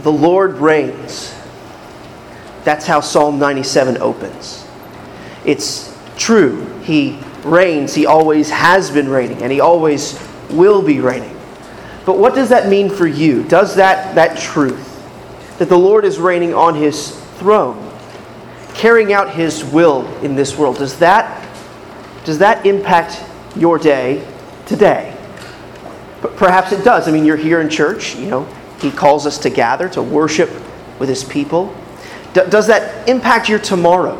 The Lord reigns. That's how Psalm 97 opens. It's true. He reigns. He always has been reigning, and He always will be reigning. But what does that mean for you? Does that truth, that the Lord is reigning on His throne, carrying out His will in this world, does that impact your day today? Perhaps it does. I mean, you're here in church. You know, He calls us to gather, to worship with His people. Does that impact your tomorrow?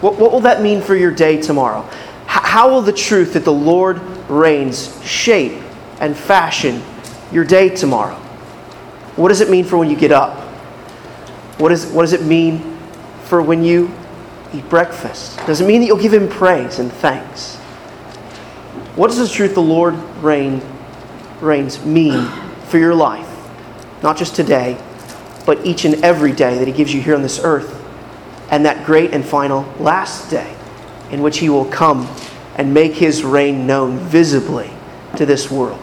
What will that mean for your day tomorrow? How will the truth that the Lord reigns shape and fashion your day tomorrow? What does it mean for when you get up? What does it mean for when you eat breakfast? Does it mean that you'll give Him praise and thanks? What does the truth the Lord reigns mean for your life? Not just today, but each and every day that He gives you here on this earth, and that great and final last day in which He will come and make His reign known visibly to this world.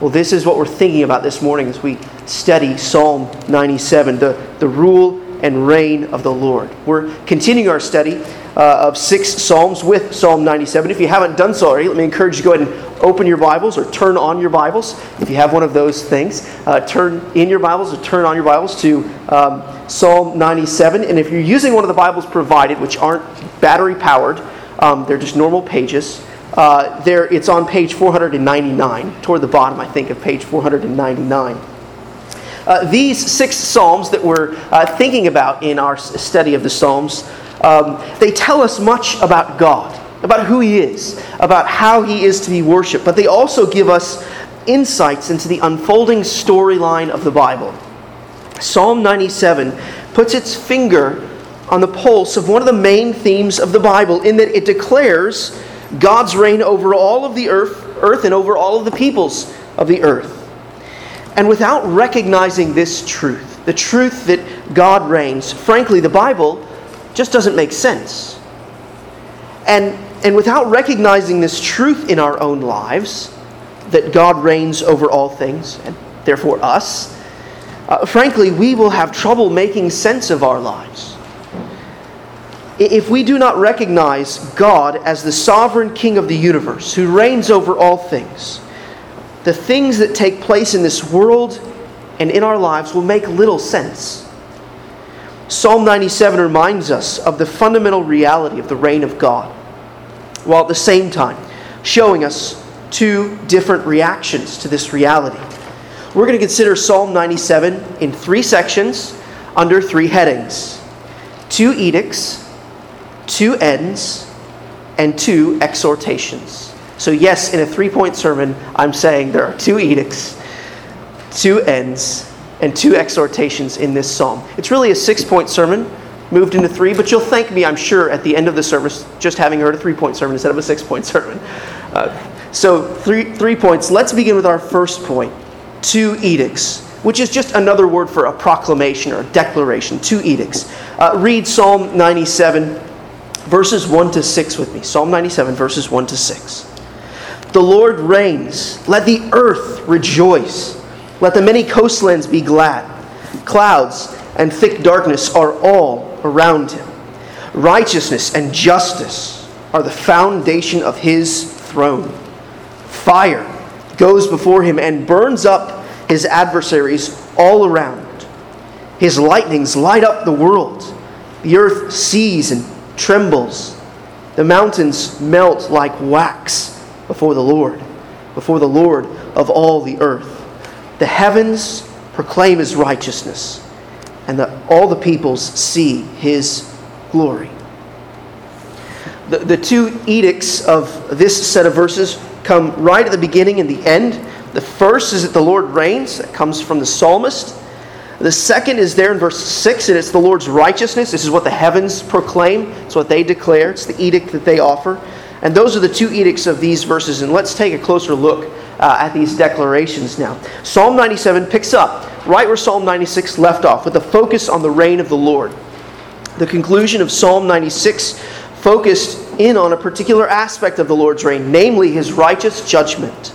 Well, this is what we're thinking about this morning as we study Psalm 97, the rule and reign of the Lord. We're continuing our study of 6 Psalms with Psalm 97. If you haven't done so already, let me encourage you to go ahead and open your Bibles or turn on your Bibles. If you have one of those things, turn on your Bibles to Psalm 97. And if you're using one of the Bibles provided, which aren't battery-powered, they're just normal pages, it's on page 499, toward the bottom, I think, of page 499. These 6 Psalms that we're thinking about in our study of the Psalms, they tell us much about God, about who He is, about how He is to be worshipped, but they also give us insights into the unfolding storyline of the Bible. Psalm 97 puts its finger on the pulse of one of the main themes of the Bible, in that it declares God's reign over all of the earth and over all of the peoples of the earth. And without recognizing this truth, the truth that God reigns, frankly, the Bible just doesn't make sense. And without recognizing this truth in our own lives, that God reigns over all things, and therefore us, frankly, we will have trouble making sense of our lives. If we do not recognize God as the sovereign King of the universe, who reigns over all things, the things that take place in this world and in our lives will make little sense. Psalm 97 reminds us of the fundamental reality of the reign of God, while at the same time showing us 2 different reactions to this reality. We're going to consider Psalm 97 in 3 sections under 3 headings: 2 edicts, 2 ends, and 2 exhortations. So yes, in a 3-point sermon, I'm saying there are 2 edicts, 2 ends, and 2 exhortations in this psalm. It's really a 6-point sermon moved into 3, but you'll thank me, I'm sure, at the end of the service just having heard a 3-point sermon instead of a 6-point sermon. So 3 points. Let's begin with our first point, 2 edicts, which is just another word for a proclamation or a declaration. 2 edicts. Read Psalm 97. Verses 1 to 6 with me. Psalm 97, verses 1 to 6. The Lord reigns. Let the earth rejoice. Let the many coastlands be glad. Clouds and thick darkness are all around Him. Righteousness and justice are the foundation of His throne. Fire goes before Him and burns up His adversaries all around. His lightnings light up the world. The earth sees and trembles. The mountains melt like wax before the Lord of all the earth. The heavens proclaim His righteousness, and all the peoples see His glory. The 2 edicts of this set of verses come right at the beginning and the end. The first is that the Lord reigns. That comes from the psalmist. The second is there in verse 6, and it's the Lord's righteousness. This is what the heavens proclaim. It's what they declare. It's the edict that they offer. And those are the 2 edicts of these verses. And let's take a closer look at these declarations now. Psalm 97 picks up right where Psalm 96 left off, with a focus on the reign of the Lord. The conclusion of Psalm 96 focused in on a particular aspect of the Lord's reign, namely His righteous judgment.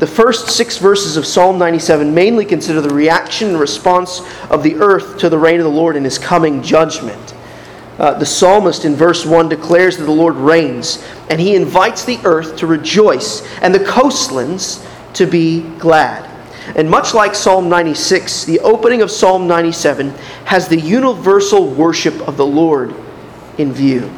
The first 6 verses of Psalm 97 mainly consider the reaction and response of the earth to the reign of the Lord in His coming judgment. The psalmist in verse 1 declares that the Lord reigns, and he invites the earth to rejoice and the coastlands to be glad. And much like Psalm 96, the opening of Psalm 97 has the universal worship of the Lord in view.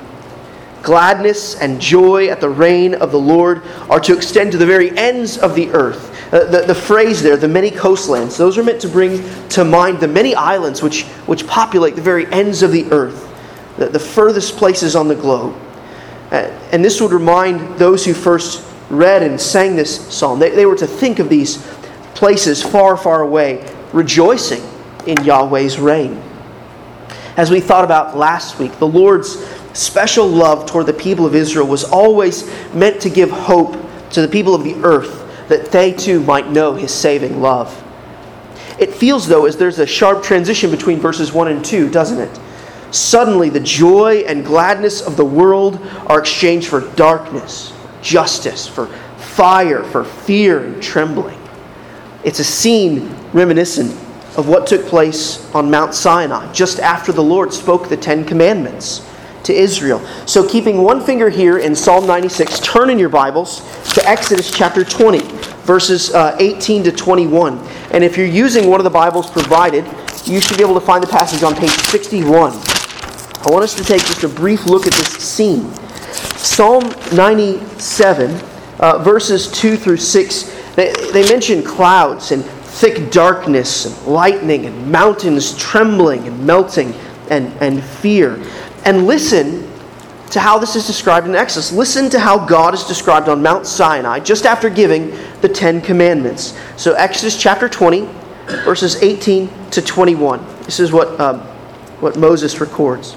Gladness and joy at the reign of the Lord are to extend to the very ends of the earth. The phrase there, the many coastlands, those are meant to bring to mind the many islands which populate the very ends of the earth, the furthest places on the globe. And this would remind those who first read and sang this psalm. They were to think of these places far, far away, rejoicing in Yahweh's reign. As we thought about last week, the Lord's special love toward the people of Israel was always meant to give hope to the people of the earth that they too might know His saving love. It feels, though, as there's a sharp transition between verses 1 and 2, doesn't it? Suddenly the joy and gladness of the world are exchanged for darkness, justice, for fire, for fear and trembling. It's a scene reminiscent of what took place on Mount Sinai just after the Lord spoke the 10 Commandments to Israel. So keeping one finger here in Psalm 96, turn in your Bibles to Exodus chapter 20, verses 18 to 21. And if you're using one of the Bibles provided, you should be able to find the passage on page 61. I want us to take just a brief look at this scene. Psalm 97, verses 2 through 6, they mention clouds and thick darkness and lightning and mountains trembling and melting and fear. And listen to how this is described in Exodus. Listen to how God is described on Mount Sinai just after giving the 10 Commandments. So Exodus chapter 20, verses 18 to 21. This is what Moses records.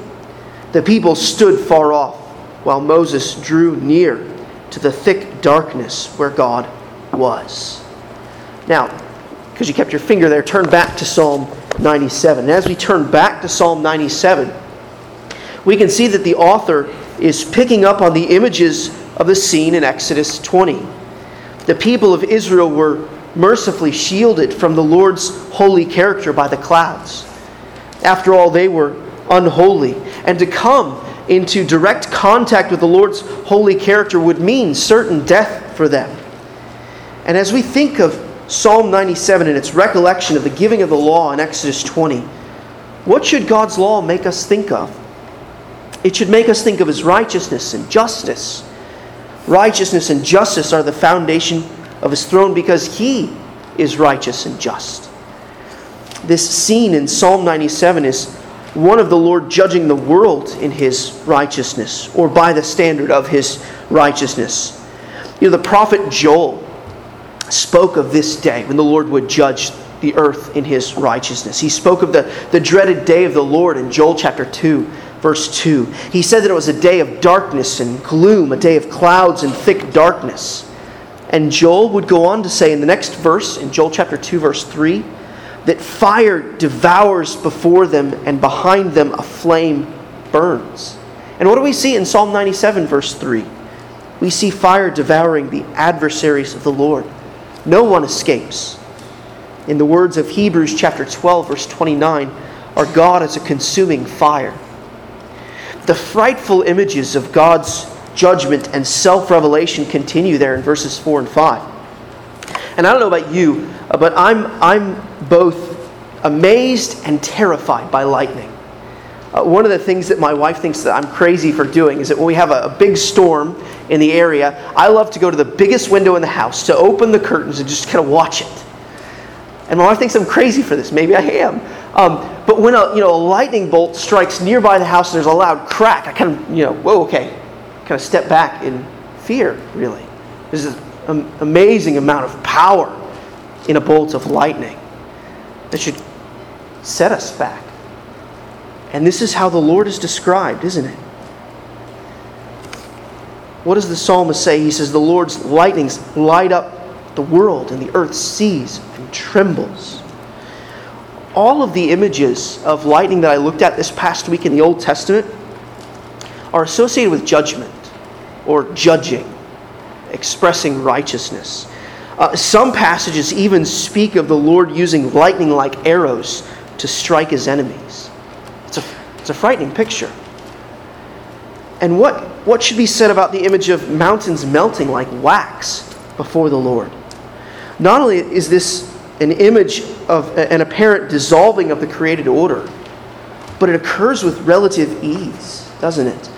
The people stood far off, while Moses drew near to the thick darkness where God was. Now, because you kept your finger there, turn back to Psalm 97. And as we turn back to Psalm 97, we can see that the author is picking up on the images of the scene in Exodus 20. The people of Israel were mercifully shielded from the Lord's holy character by the clouds. After all, they were unholy, and to come into direct contact with the Lord's holy character would mean certain death for them. And as we think of Psalm 97 and its recollection of the giving of the law in Exodus 20, what should God's law make us think of? It should make us think of His righteousness and justice. Righteousness and justice are the foundation of His throne because He is righteous and just. This scene in Psalm 97 is one of the Lord judging the world in His righteousness, or by the standard of His righteousness. You know, the prophet Joel spoke of this day when the Lord would judge the earth in His righteousness. He spoke of the dreaded day of the Lord in Joel chapter 2. Verse 2, he said that it was a day of darkness and gloom, a day of clouds and thick darkness. And Joel would go on to say in the next verse, in Joel chapter 2, verse 3, that fire devours before them and behind them a flame burns. And what do we see in Psalm 97, verse 3? We see fire devouring the adversaries of the Lord. No one escapes. In the words of Hebrews chapter 12, verse 29, our God is a consuming fire. The frightful images of God's judgment and self-revelation continue there in verses 4 and 5. And I don't know about you, but I'm both amazed and terrified by lightning. One of the things that my wife thinks that I'm crazy for doing is that when we have a big storm in the area, I love to go to the biggest window in the house, to open the curtains and just kind of watch it. And my wife thinks I'm crazy for this. Maybe I am. But when a lightning bolt strikes nearby the house and there's a loud crack, I kind of, whoa, okay. Kind of step back in fear, really. There's an amazing amount of power in a bolt of lightning that should set us back. And this is how the Lord is described, isn't it? What does the psalmist say? He says, the Lord's lightnings light up the world, and the earth sees and trembles. All of the images of lightning that I looked at this past week in the Old Testament are associated with judgment or judging, expressing righteousness. Some passages even speak of the Lord using lightning like arrows to strike his enemies. It's a frightening picture. And what should be said about the image of mountains melting like wax before the Lord? Not only is this an image of an apparent dissolving of the created order, but it occurs with relative ease, doesn't it?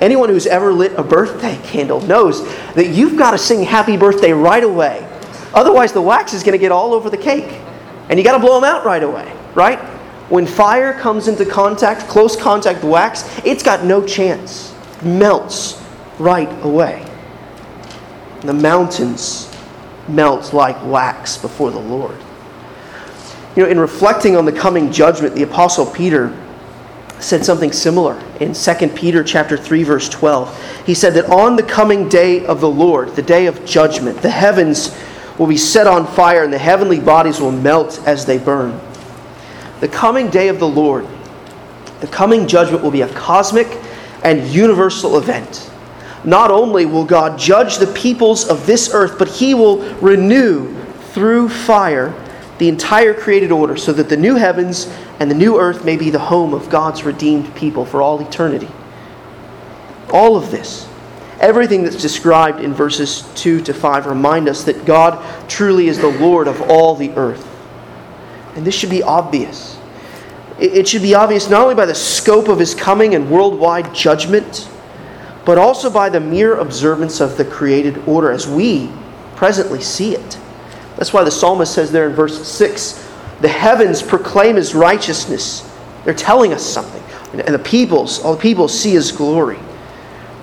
Anyone who's ever lit a birthday candle knows that you've got to sing happy birthday right away. Otherwise, the wax is going to get all over the cake. And you got to blow them out right away, right? When fire comes into contact, close contact wax, it's got no chance. It melts right away. The mountains melt like wax before the Lord. You know, in reflecting on the coming judgment, the Apostle Peter said something similar in 2 Peter chapter 3, verse 12. He said that on the coming day of the Lord, the day of judgment, the heavens will be set on fire and the heavenly bodies will melt as they burn. The coming day of the Lord, the coming judgment will be a cosmic and universal event. Not only will God judge the peoples of this earth, but He will renew through fire the entire created order so that the new heavens and the new earth may be the home of God's redeemed people for all eternity. All of this, everything that's described in verses 2 to 5 remind us that God truly is the Lord of all the earth. And this should be obvious. It should be obvious not only by the scope of His coming and worldwide judgment, but also by the mere observance of the created order as we presently see it. That's why the psalmist says there in verse 6, the heavens proclaim His righteousness. They're telling us something. And all the peoples see His glory.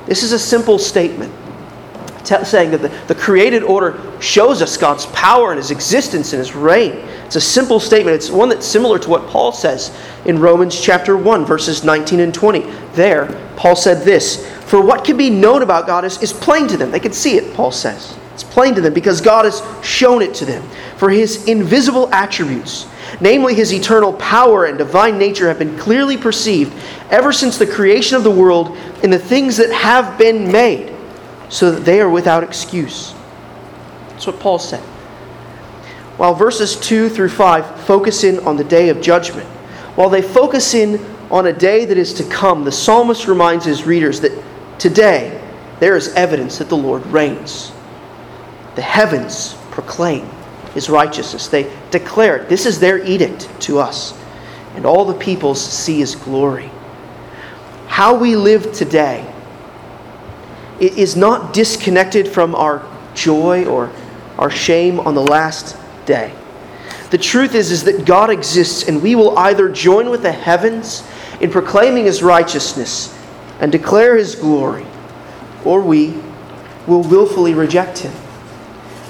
This is a simple statement saying that the created order shows us God's power and His existence and His reign. It's a simple statement. It's one that's similar to what Paul says in Romans chapter 1, verses 19 and 20. There, Paul said this, for what can be known about God is plain to them. They can see it, Paul says. It's plain to them because God has shown it to them. For His invisible attributes, namely His eternal power and divine nature, have been clearly perceived ever since the creation of the world in the things that have been made, so that they are without excuse. That's what Paul said. While verses 2 through 5 focus in on the day of judgment, while they focus in on a day that is to come, the psalmist reminds his readers that today there is evidence that the Lord reigns. The heavens proclaim His righteousness. They declare it. This is their edict to us. And all the peoples see His glory. How we live today, it is not disconnected from our joy or our shame on the last day. The truth is that God exists, and we will either join with the heavens in proclaiming His righteousness and declare His glory, or we will willfully reject Him.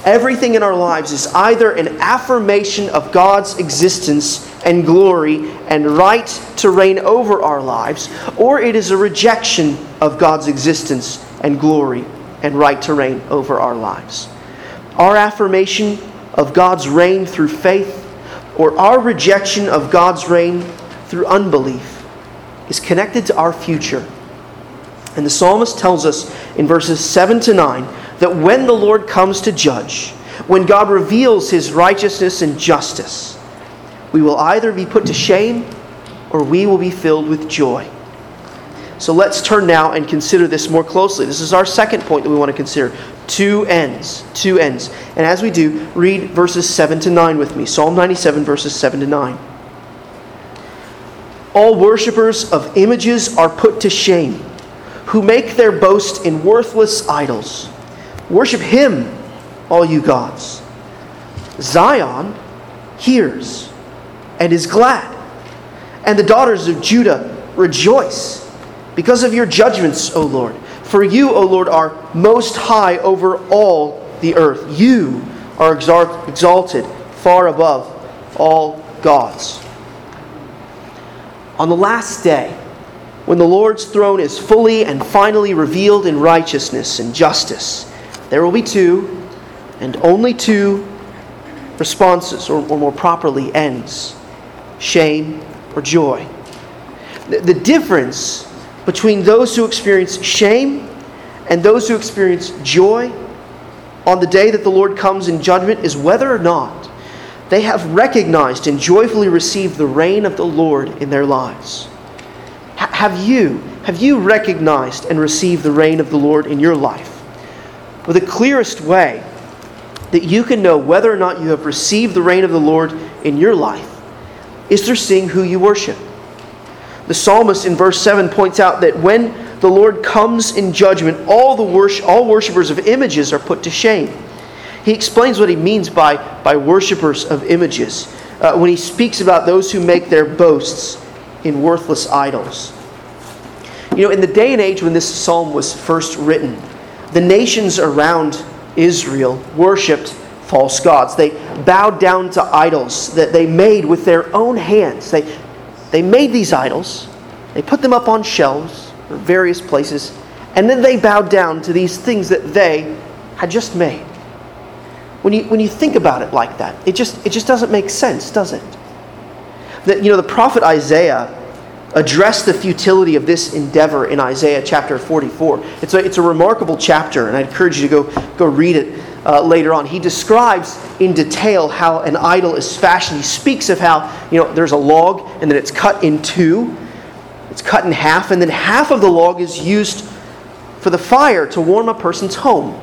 Everything in our lives is either an affirmation of God's existence and glory and right to reign over our lives, or it is a rejection of God's existence and glory and right to reign over our lives. Our affirmation of God's reign through faith or our rejection of God's reign through unbelief is connected to our future. And the psalmist tells us in verses 7 to 9 that when the Lord comes to judge, when God reveals His righteousness and justice, we will either be put to shame or we will be filled with joy. So let's turn now and consider this more closely. This is our second point that we want to consider. Two ends. And as we do, read verses 7 to 9 with me. Psalm 97, verses 7 to 9. All worshippers of images are put to shame, who make their boast in worthless idols. Worship Him, all you gods. Zion hears and is glad, and the daughters of Judah rejoice because of your judgments, O Lord. For you, O Lord, are most high over all the earth. You are exalted far above all gods. On the last day, when the Lord's throne is fully and finally revealed in righteousness and justice, there will be two, and only two, responses, or more properly, ends: shame or joy. The difference between those who experience shame and those who experience joy on the day that the Lord comes in judgment is whether or not they have recognized and joyfully received the reign of the Lord in their lives. Have you recognized and received the reign of the Lord in your life? Well, the clearest way that you can know whether or not you have received the reign of the Lord in your life is through seeing who you worship. The psalmist in verse 7 points out that when the Lord comes in judgment, all worshipers of images are put to shame. He explains what he means by worshipers of images when he speaks about those who make their boasts in worthless idols. You know, in the day and age when this psalm was first written, the nations around Israel worshipped false gods. They bowed down to idols that they made with their own hands. They made these idols, they put them up on shelves or various places, and then they bowed down to these things that they had just made. When you think about it like that, it just doesn't make sense, does it? That, you know, the prophet Isaiah addressed the futility of this endeavor in Isaiah chapter 44. It's a remarkable chapter, and I encourage you to go read it later on. He describes in detail how an idol is fashioned. He speaks of how, you know, there's a log, and then it's cut in two. It's cut in half, and then half of the log is used for the fire to warm a person's home.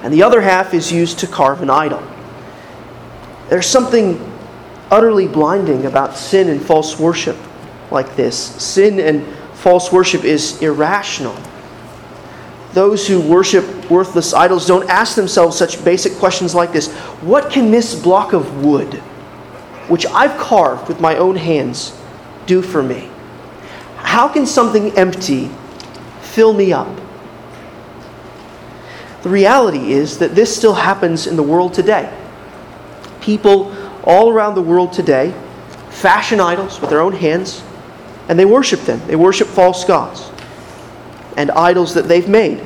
And the other half is used to carve an idol. There's something utterly blinding about sin and false worship like this. Sin and false worship is irrational. Those who worship worthless idols don't ask themselves such basic questions like this: what can this block of wood, which I've carved with my own hands, do for me? How can something empty fill me up? The reality is that this still happens in the world today. People all around the world today fashion idols with their own hands, and they worship them. They worship false gods and idols that they've made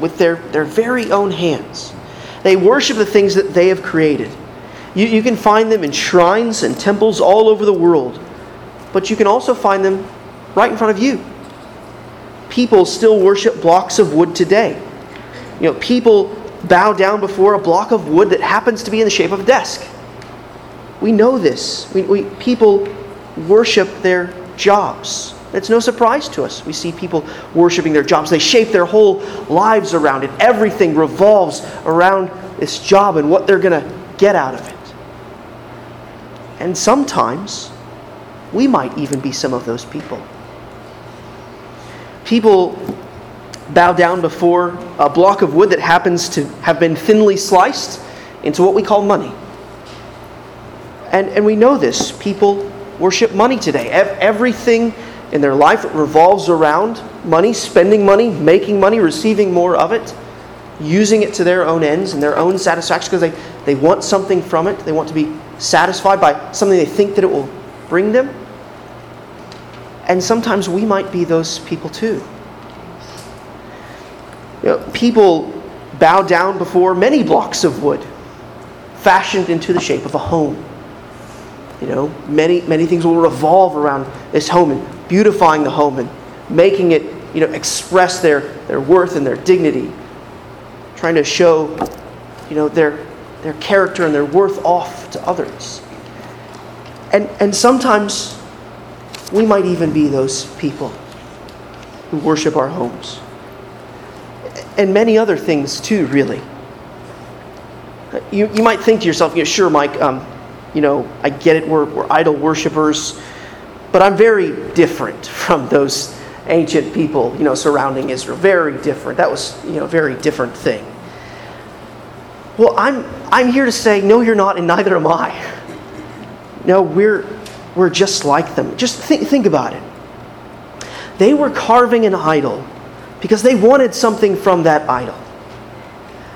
with their very own hands. They worship the things that they have created. You can find them in shrines and temples all over the world, but you can also find them right in front of you. People still worship blocks of wood today. You know, people bow down before a block of wood that happens to be in the shape of a desk. We know this. People worship their jobs. It's no surprise to us. We see people worshiping their jobs. They shape their whole lives around it. Everything revolves around this job and what they're going to get out of it. And sometimes, we might even be some of those people. People bow down before a block of wood that happens to have been thinly sliced into what we call money. And we know this. People worship money today. Everything in their life revolves around money, spending money, making money, receiving more of it, using it to their own ends and their own satisfaction, because they want something from it. They want to be satisfied by something they think that it will bring them. And sometimes we might be those people too. You know, people bow down before many blocks of wood fashioned into the shape of a home. You know, many things will revolve around this home and beautifying the home and making it, you know, express their worth and their dignity, trying to show, you know, their character and their worth off to others. And sometimes we might even be those people who worship our homes. And many other things too, really. You might think to yourself, you know, sure, Mike, you know, I get it, we're idol worshipers, but I'm very different from those ancient people, you know, surrounding Israel. Very different. That was, you know, a very different thing. Well, I'm here to say, no, you're not, and neither am I. No, we're just like them. Just think about it. They were carving an idol because they wanted something from that idol.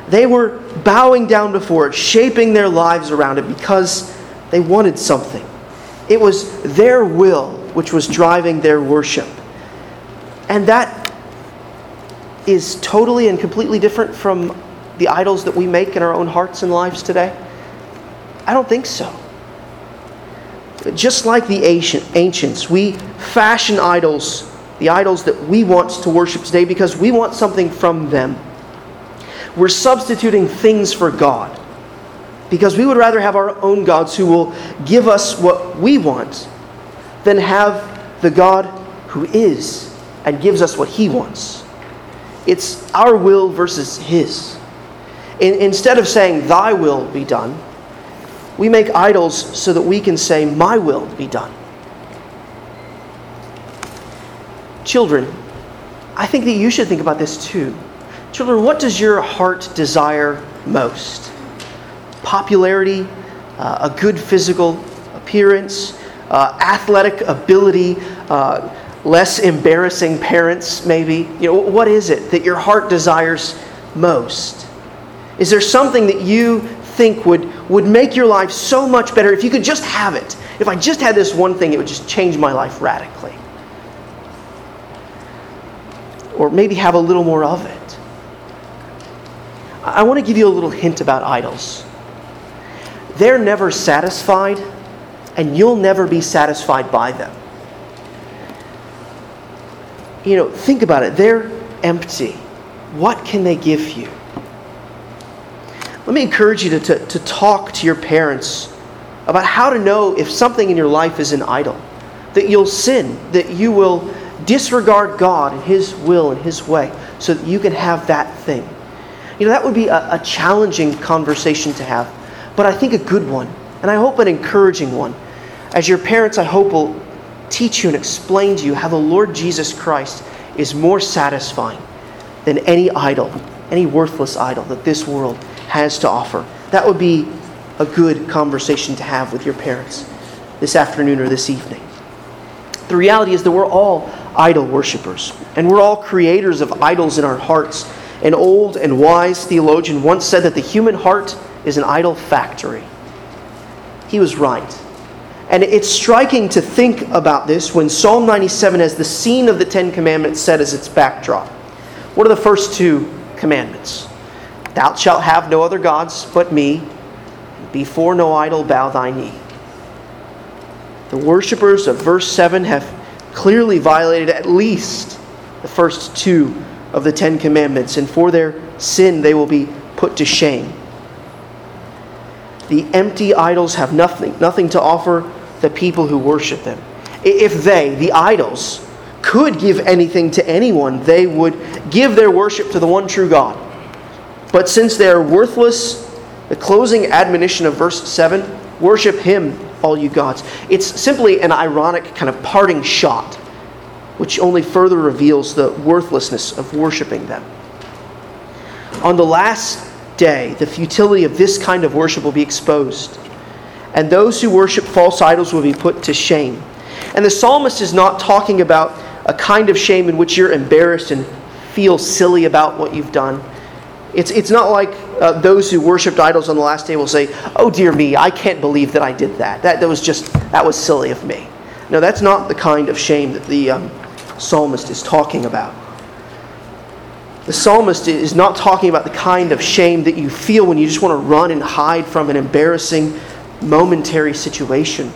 They were bowing down before it, shaping their lives around it because they wanted something. It was their will which was driving their worship. And that is totally and completely different from the idols that we make in our own hearts and lives today. I don't think so. Just like the ancients, we fashion idols, the idols that we want to worship today, because we want something from them. We're substituting things for God because we would rather have our own gods who will give us what we want than have the God who is and gives us what He wants. It's our will versus His. Instead of saying, "Thy will be done," we make idols so that we can say, "My will be done." Children, I think that you should think about this too. Children, what does your heart desire most? Popularity, a good physical appearance, athletic ability, less embarrassing parents maybe. What is it that your heart desires most? Is there something that you think would make your life so much better if you could just have it? If I just had this one thing, it would just change my life radically. Or maybe have a little more of it. I want to give you a little hint about idols. They're never satisfied, and you'll never be satisfied by them. Think about it. They're empty. What can they give you? Let me encourage you to talk to your parents about how to know if something in your life is an idol, that you'll sin, that you will disregard God and His will and His way so that you can have that thing. That would be a challenging conversation to have, but I think a good one, and I hope an encouraging one. As your parents, I hope will teach you and explain to you how the Lord Jesus Christ is more satisfying than any idol, any worthless idol that this world has to offer. That would be a good conversation to have with your parents this afternoon or this evening. The reality is that we're all idol worshipers, and we're all creators of idols in our hearts. An old and wise theologian once said that the human heart is an idol factory. He was right. And it's striking to think about this when Psalm 97 has the scene of the Ten Commandments set as its backdrop. What are the first two commandments? Thou shalt have no other gods but me. Before no idol bow thy knee. The worshipers of verse 7 have clearly violated at least the first two of the Ten Commandments, and for their sin they will be put to shame. The empty idols have nothing to offer the people who worship them. If they, the idols, could give anything to anyone, they would give their worship to the one true God. But since they are worthless, the closing admonition of verse 7, worship Him, all you gods. It's simply an ironic kind of parting shot, which only further reveals the worthlessness of worshiping them. On the last day, the futility of this kind of worship will be exposed, and those who worship false idols will be put to shame. And the psalmist is not talking about a kind of shame in which you're embarrassed and feel silly about what you've done. It's not like those who worshipped idols on the last day will say, "Oh dear me, I can't believe that I did that. That was silly of me." No, that's not the kind of shame that the psalmist is talking about. The psalmist is not talking about the kind of shame that you feel when you just want to run and hide from an embarrassing, momentary situation.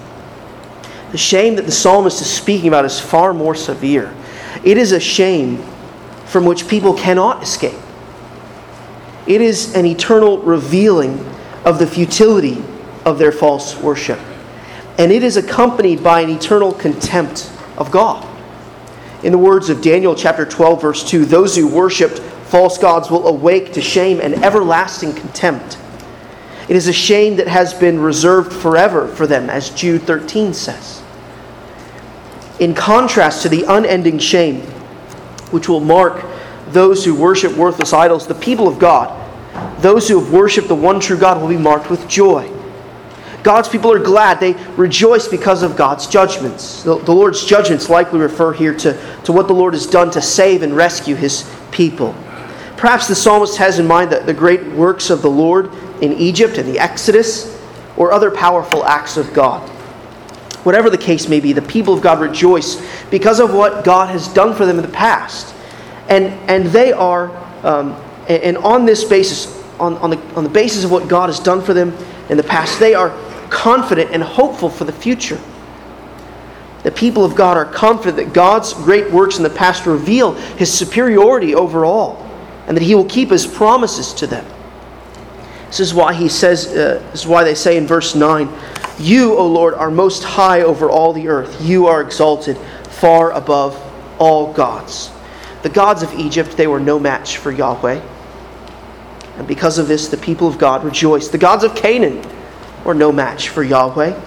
The shame that the psalmist is speaking about is far more severe. It is a shame from which people cannot escape. It is an eternal revealing of the futility of their false worship. And it is accompanied by an eternal contempt of God. In the words of Daniel chapter 12, verse 2, those who worshipped false gods will awake to shame and everlasting contempt. It is a shame that has been reserved forever for them, as Jude 13 says. In contrast to the unending shame, which will mark those who worship worthless idols, the people of God, those who have worshipped the one true God, will be marked with joy. God's people are glad. They rejoice because of God's judgments. The Lord's judgments likely refer here to what the Lord has done to save and rescue His people. Perhaps the psalmist has in mind the great works of the Lord in Egypt and the Exodus, or other powerful acts of God. Whatever the case may be, the people of God rejoice because of what God has done for them in the past. And they are, and on this basis, on the basis of what God has done for them in the past, they are confident and hopeful for the future. The people of God are confident that God's great works in the past reveal His superiority over all, and that He will keep His promises to them. This is why He says, this is why they say in verse 9, "You, O Lord, are most high over all the earth. You are exalted far above all gods." The gods of Egypt, they were no match for Yahweh. And because of this, the people of God rejoiced. The gods of Canaan were no match for Yahweh.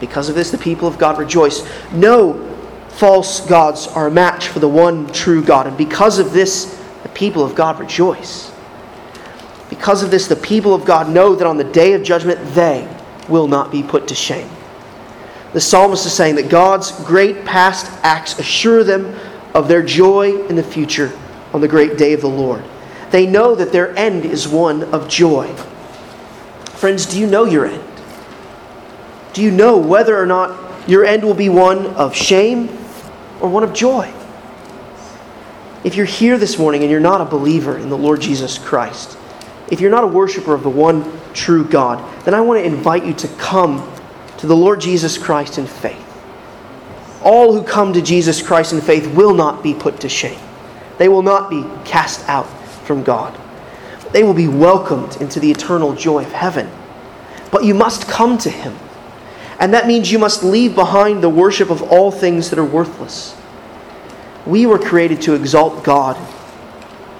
Because of this, the people of God rejoiced. No false gods are a match for the one true God. And because of this, the people of God rejoice. Because of this, the people of God know that on the day of judgment, they will not be put to shame. The psalmist is saying that God's great past acts assure them of their joy in the future on the great day of the Lord. They know that their end is one of joy. Friends, do you know your end? Do you know whether or not your end will be one of shame or one of joy? If you're here this morning and you're not a believer in the Lord Jesus Christ, if you're not a worshiper of the one true God, then I want to invite you to come to the Lord Jesus Christ in faith. All who come to Jesus Christ in faith will not be put to shame. They will not be cast out from God. They will be welcomed into the eternal joy of heaven. But you must come to Him. And that means you must leave behind the worship of all things that are worthless. We were created to exalt God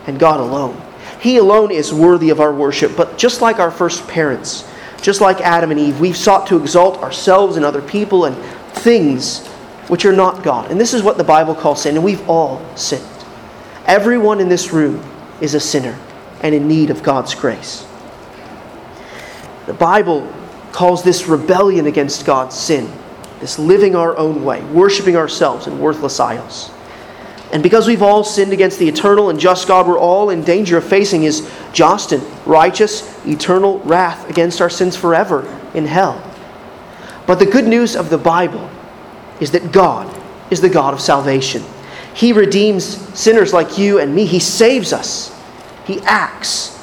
and God alone. He alone is worthy of our worship. But just like our first parents, just like Adam and Eve, we've sought to exalt ourselves and other people and things which are not God. And this is what the Bible calls sin. And we've all sinned. Everyone in this room is a sinner and in need of God's grace. The Bible calls this rebellion against God sin, this living our own way, worshiping ourselves in worthless idols. And because we've all sinned against the eternal and just God, we're all in danger of facing His just and righteous eternal wrath against our sins forever in hell. But the good news of the Bible is that God is the God of salvation. He redeems sinners like you and me. He saves us. He acts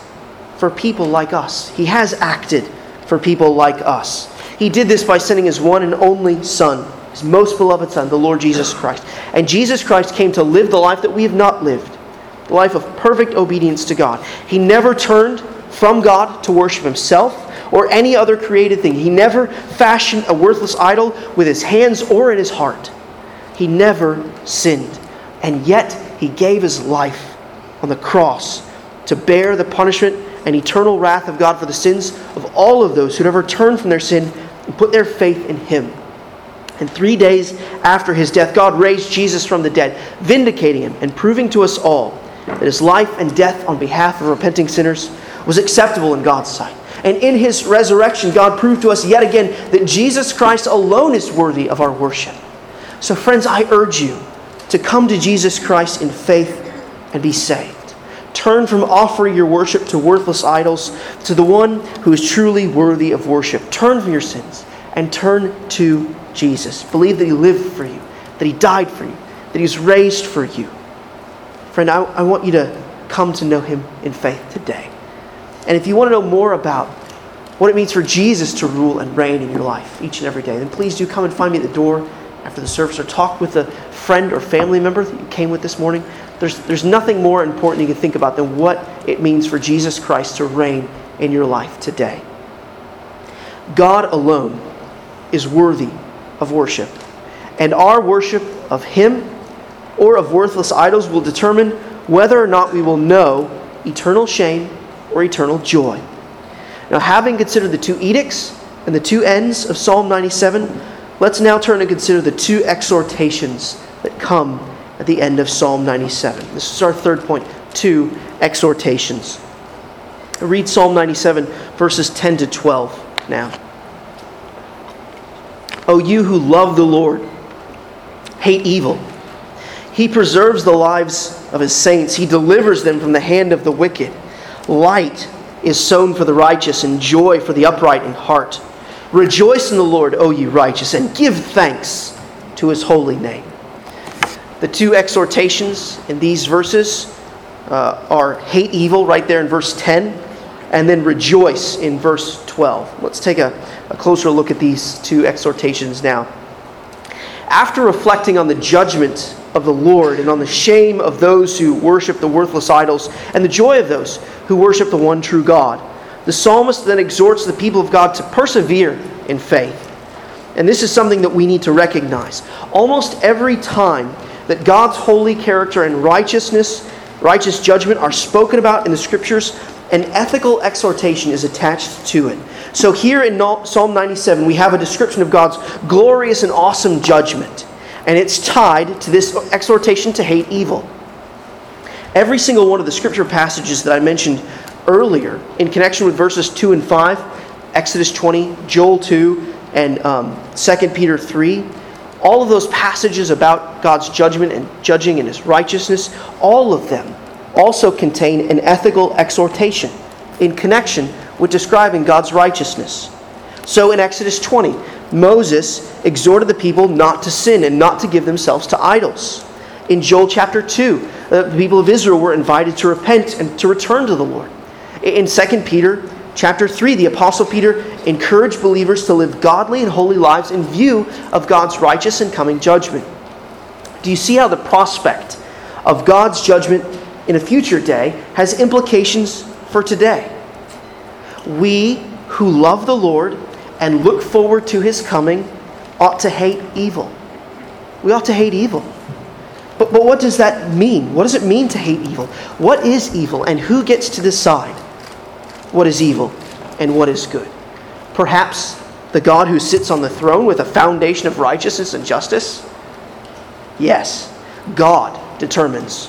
for people like us. He has acted for people like us. He did this by sending His one and only Son, His most beloved Son, the Lord Jesus Christ. And Jesus Christ came to live the life that we have not lived, the life of perfect obedience to God. He never turned from God to worship Himself or any other created thing. He never fashioned a worthless idol with His hands or in His heart. He never sinned. And yet, He gave His life on the cross to bear the punishment and eternal wrath of God for the sins of all of those who'd ever turned from their sin and put their faith in Him. And 3 days after His death, God raised Jesus from the dead, vindicating Him and proving to us all that His life and death on behalf of repenting sinners was acceptable in God's sight. And in His resurrection, God proved to us yet again that Jesus Christ alone is worthy of our worship. So friends, I urge you to come to Jesus Christ in faith and be saved. Turn from offering your worship to worthless idols to the one who is truly worthy of worship. Turn from your sins and turn to Jesus. Believe that He lived for you, that He died for you, that He was raised for you. Friend, I want you to come to know Him in faith today. And if you want to know more about what it means for Jesus to rule and reign in your life each and every day, then please do come and find me at the door after the service, or talk with a friend or family member that you came with this morning. There's nothing more important you can think about than what it means for Jesus Christ to reign in your life today. God alone is worthy of worship. And our worship of Him or of worthless idols will determine whether or not we will know eternal shame or eternal joy. Now, having considered the two edicts and the two ends of Psalm 97, let's now turn and consider the two exhortations that come at the end of Psalm 97. This is our third point, two exhortations. Read Psalm 97, verses 10 to 12 now. O you who love the Lord, hate evil. He preserves the lives of His saints. He delivers them from the hand of the wicked. Light is sown for the righteous, and joy for the upright in heart. Rejoice in the Lord, O ye righteous, and give thanks to His holy name. The two exhortations in these verses are hate evil right there in verse 10, and then rejoice in verse 12. Let's take a closer look at these two exhortations now. After reflecting on the judgment of the Lord and on the shame of those who worship the worthless idols and the joy of those who worship the one true God, the psalmist then exhorts the people of God to persevere in faith. And this is something that we need to recognize. Almost every time that God's holy character and righteous judgment are spoken about in the Scriptures, an ethical exhortation is attached to it. So here in Psalm 97, we have a description of God's glorious and awesome judgment. And it's tied to this exhortation to hate evil. Every single one of the Scripture passages that I mentioned earlier, in connection with verses 2 and 5, Exodus 20, Joel 2, and 2 Peter 3, all of those passages about God's judgment and judging and His righteousness, all of them also contain an ethical exhortation in connection with describing God's righteousness. So in Exodus 20, Moses exhorted the people not to sin and not to give themselves to idols. In Joel chapter 2, the people of Israel were invited to repent and to return to the Lord. In 2 Peter chapter 3, the Apostle Peter encouraged believers to live godly and holy lives in view of God's righteous and coming judgment. Do you see how the prospect of God's judgment in a future day has implications for today? We who love the Lord and look forward to His coming ought to hate evil. We ought to hate evil. But what does that mean? What does it mean to hate evil? What is evil, and who gets to decide what is evil and what is good? Perhaps the God who sits on the throne with a foundation of righteousness and justice? Yes, God determines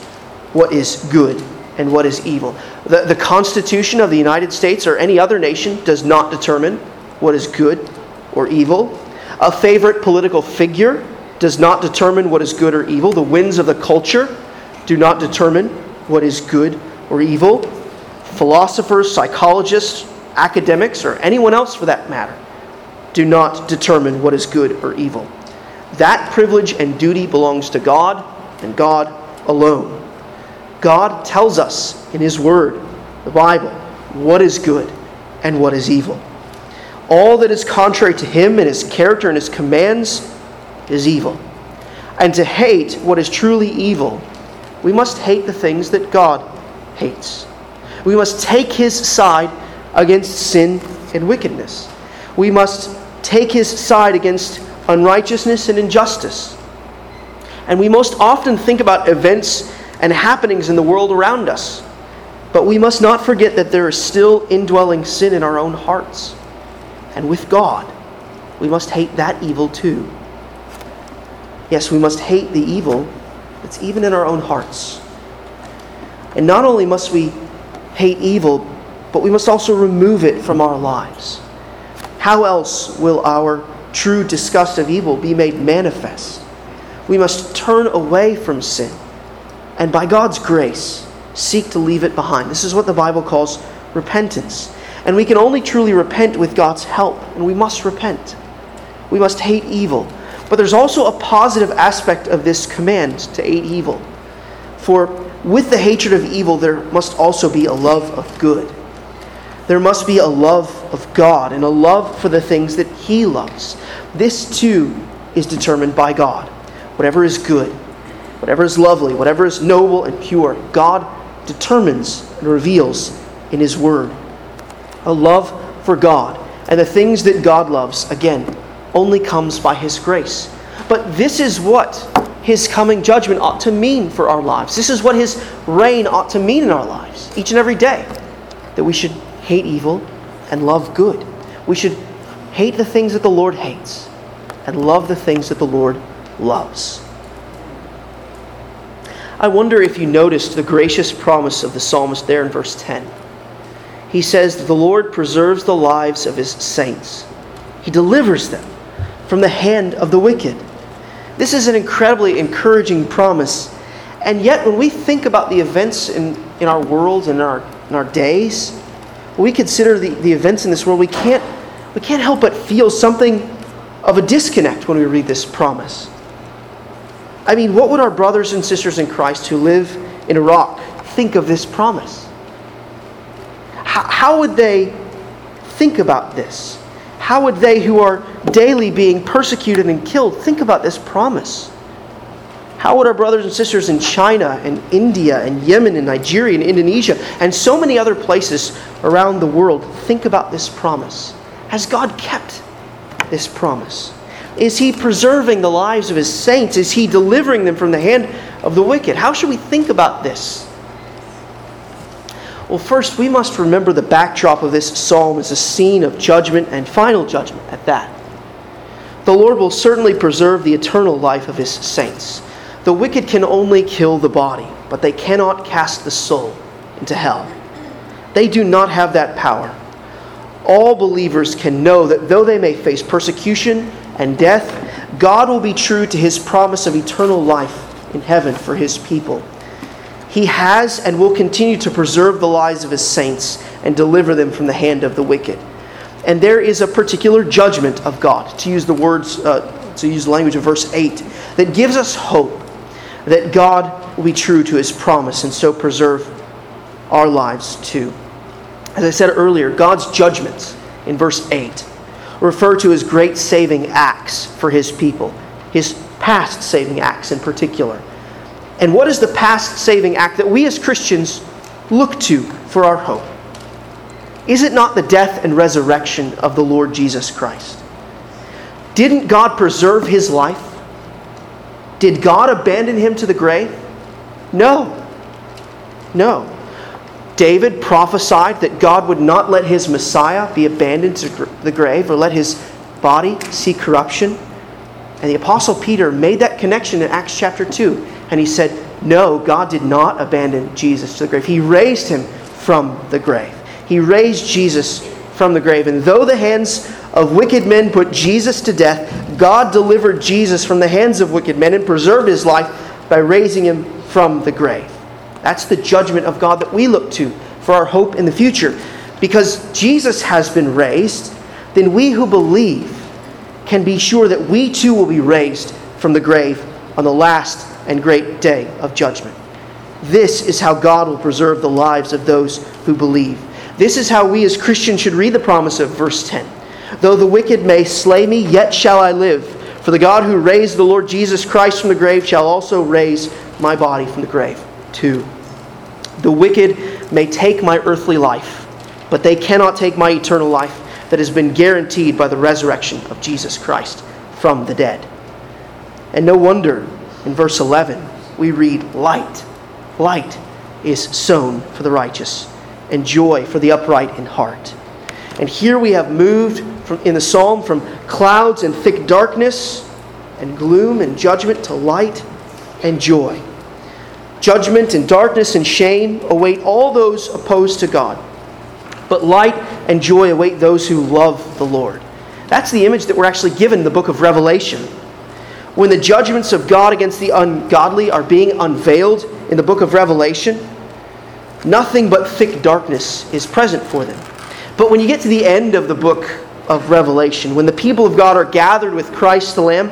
what is good and what is evil. The Constitution of the United States or any other nation does not determine what is good or evil. A favorite political figure does not determine what is good or evil. The winds of the culture do not determine what is good or evil. Philosophers, psychologists, academics, or anyone else for that matter, do not determine what is good or evil. That privilege and duty belongs to God and God alone. God tells us in His Word, the Bible, what is good and what is evil. All that is contrary to Him and His character and His commands is evil. And to hate what is truly evil, we must hate the things that God hates. We must take His side against sin and wickedness. We must take His side against unrighteousness and injustice. And we most often think about events and happenings in the world around us. But we must not forget that there is still indwelling sin in our own hearts. And with God, we must hate that evil too. Yes, we must hate the evil that's even in our own hearts. And not only must we hate evil, but we must also remove it from our lives. How else will our true disgust of evil be made manifest? We must turn away from sin, and by God's grace, seek to leave it behind. This is what the Bible calls repentance. And we can only truly repent with God's help, and we must repent. We must hate evil. But there's also a positive aspect of this command to hate evil. For with the hatred of evil, there must also be a love of good. There must be a love of God and a love for the things that He loves. This too is determined by God. Whatever is good, whatever is lovely, whatever is noble and pure, God determines and reveals in His Word. A love for God and the things that God loves, again, only comes by His grace. But this is what His coming judgment ought to mean for our lives. This is what His reign ought to mean in our lives, each and every day, that we should hate evil and love good. We should hate the things that the Lord hates and love the things that the Lord loves. I wonder if you noticed the gracious promise of the psalmist there in verse 10. He says that the Lord preserves the lives of His saints. He delivers them from the hand of the wicked. This is an incredibly encouraging promise, And yet when we think about the events in our world and in our days, when we consider the events in this world, we can't help but feel something of a disconnect when we read this promise. I mean, what would our brothers and sisters in Christ who live in Iraq think of this promise? How would they think about this? How would they who are daily being persecuted and killed think about this promise? How would our brothers and sisters in China and India and Yemen and Nigeria and Indonesia and so many other places around the world think about this promise? Has God kept this promise? Is He preserving the lives of His saints? Is He delivering them from the hand of the wicked? How should we think about this? Well, first, we must remember the backdrop of this psalm is a scene of judgment and final judgment at that. The Lord will certainly preserve the eternal life of His saints. The wicked can only kill the body, but they cannot cast the soul into hell. They do not have that power. All believers can know that though they may face persecution and death, God will be true to His promise of eternal life in heaven for His people. He has and will continue to preserve the lives of His saints and deliver them from the hand of the wicked. And there is a particular judgment of God, to use the language of verse 8, that gives us hope that God will be true to His promise and so preserve our lives too. As I said earlier, God's judgments in verse 8 refer to His great saving acts for His people, His past saving acts in particular. And what is the past saving act that we as Christians look to for our hope? Is it not the death and resurrection of the Lord Jesus Christ? Didn't God preserve His life? Did God abandon Him to the grave? No. David prophesied that God would not let his Messiah be abandoned to the grave or let his body see corruption. And the Apostle Peter made that connection in Acts chapter 2. And he said, no, God did not abandon Jesus to the grave. He raised Him from the grave. He raised Jesus from the grave. And though the hands of wicked men put Jesus to death, God delivered Jesus from the hands of wicked men and preserved His life by raising Him from the grave. That's the judgment of God that we look to for our hope in the future. Because Jesus has been raised, then we who believe can be sure that we too will be raised from the grave on the last and great day of judgment. This is how God will preserve the lives of those who believe. This is how we as Christians should read the promise of verse 10. Though the wicked may slay me, yet shall I live. For the God who raised the Lord Jesus Christ from the grave shall also raise my body from the grave too. The wicked may take my earthly life, but they cannot take my eternal life that has been guaranteed by the resurrection of Jesus Christ from the dead. And no wonder in verse 11 we read, light is sown for the righteous and joy for the upright in heart. And here we have moved in the psalm from clouds and thick darkness and gloom and judgment to light and joy. Judgment and darkness and shame await all those opposed to God. But light and joy await those who love the Lord. That's the image that we're actually given in the book of Revelation. When the judgments of God against the ungodly are being unveiled in the book of Revelation, nothing but thick darkness is present for them. But when you get to the end of the book of Revelation, when the people of God are gathered with Christ the Lamb,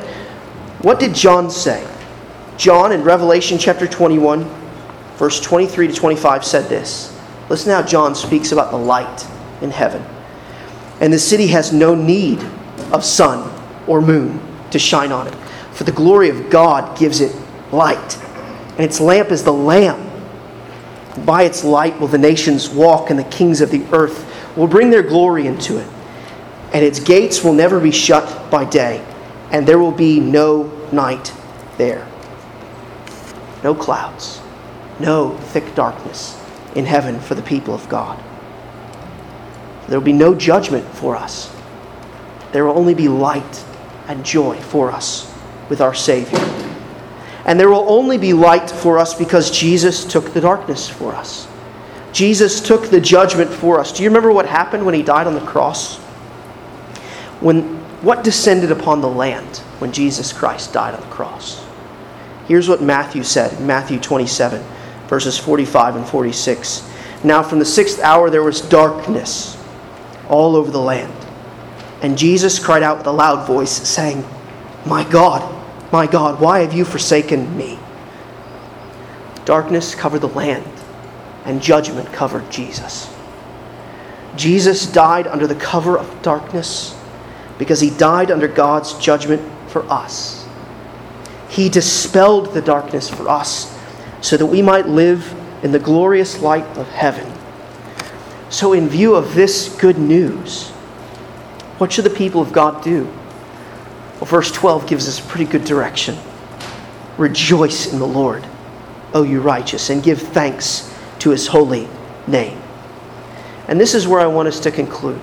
what did John say? John in Revelation chapter 21, verse 23 to 25 said this. Listen how John speaks about the light in heaven. And the city has no need of sun or moon to shine on it, for the glory of God gives it light, and its lamp is the Lamb. By its light will the nations walk, and the kings of the earth will bring their glory into it. And its gates will never be shut by day, and there will be no night there. No clouds, no thick darkness in heaven for the people of God. There will be no judgment for us. There will only be light and joy for us with our Savior. And there will only be light for us because Jesus took the darkness for us. Jesus took the judgment for us. Do you remember what happened when He died on the cross? What descended upon the land when Jesus Christ died on the cross? Here's what Matthew said, Matthew 27, verses 45 and 46. Now from the 6th hour there was darkness all over the land. And Jesus cried out with a loud voice, saying, my God, why have you forsaken me?" Darkness covered the land, and judgment covered Jesus. Jesus died under the cover of darkness because he died under God's judgment for us. He dispelled the darkness for us so that we might live in the glorious light of heaven. So in view of this good news, what should the people of God do? Well, verse 12 gives us pretty good direction. Rejoice in the Lord, O you righteous, and give thanks to his holy name. And this is where I want us to conclude.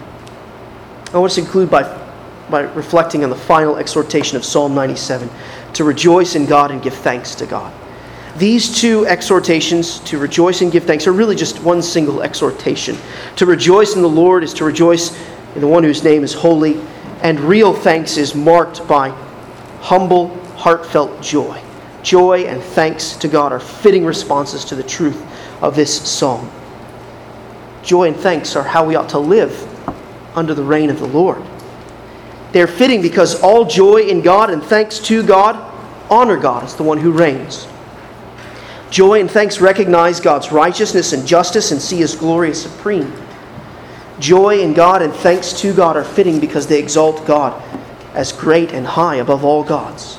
I want us to conclude by reflecting on the final exhortation of Psalm 97, to rejoice in God and give thanks to God. These two exhortations, to rejoice and give thanks, are really just one single exhortation. To rejoice in the Lord is to rejoice in the one whose name is holy, and real thanks is marked by humble, heartfelt joy. Joy and thanks to God are fitting responses to the truth of this psalm. Joy and thanks are how we ought to live under the reign of the Lord. They're fitting because all joy in God and thanks to God honor God as the one who reigns. Joy and thanks recognize God's righteousness and justice and see his glory as supreme. Joy in God and thanks to God are fitting because they exalt God as great and high above all gods.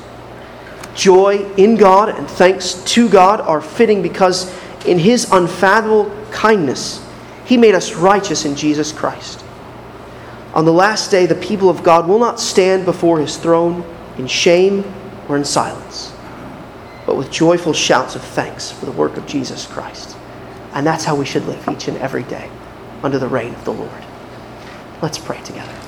Joy in God and thanks to God are fitting because in his unfathomable kindness, he made us righteous in Jesus Christ. On the last day, the people of God will not stand before his throne in shame or in silence, but with joyful shouts of thanks for the work of Jesus Christ. And that's how we should live each and every day under the reign of the Lord. Let's pray together.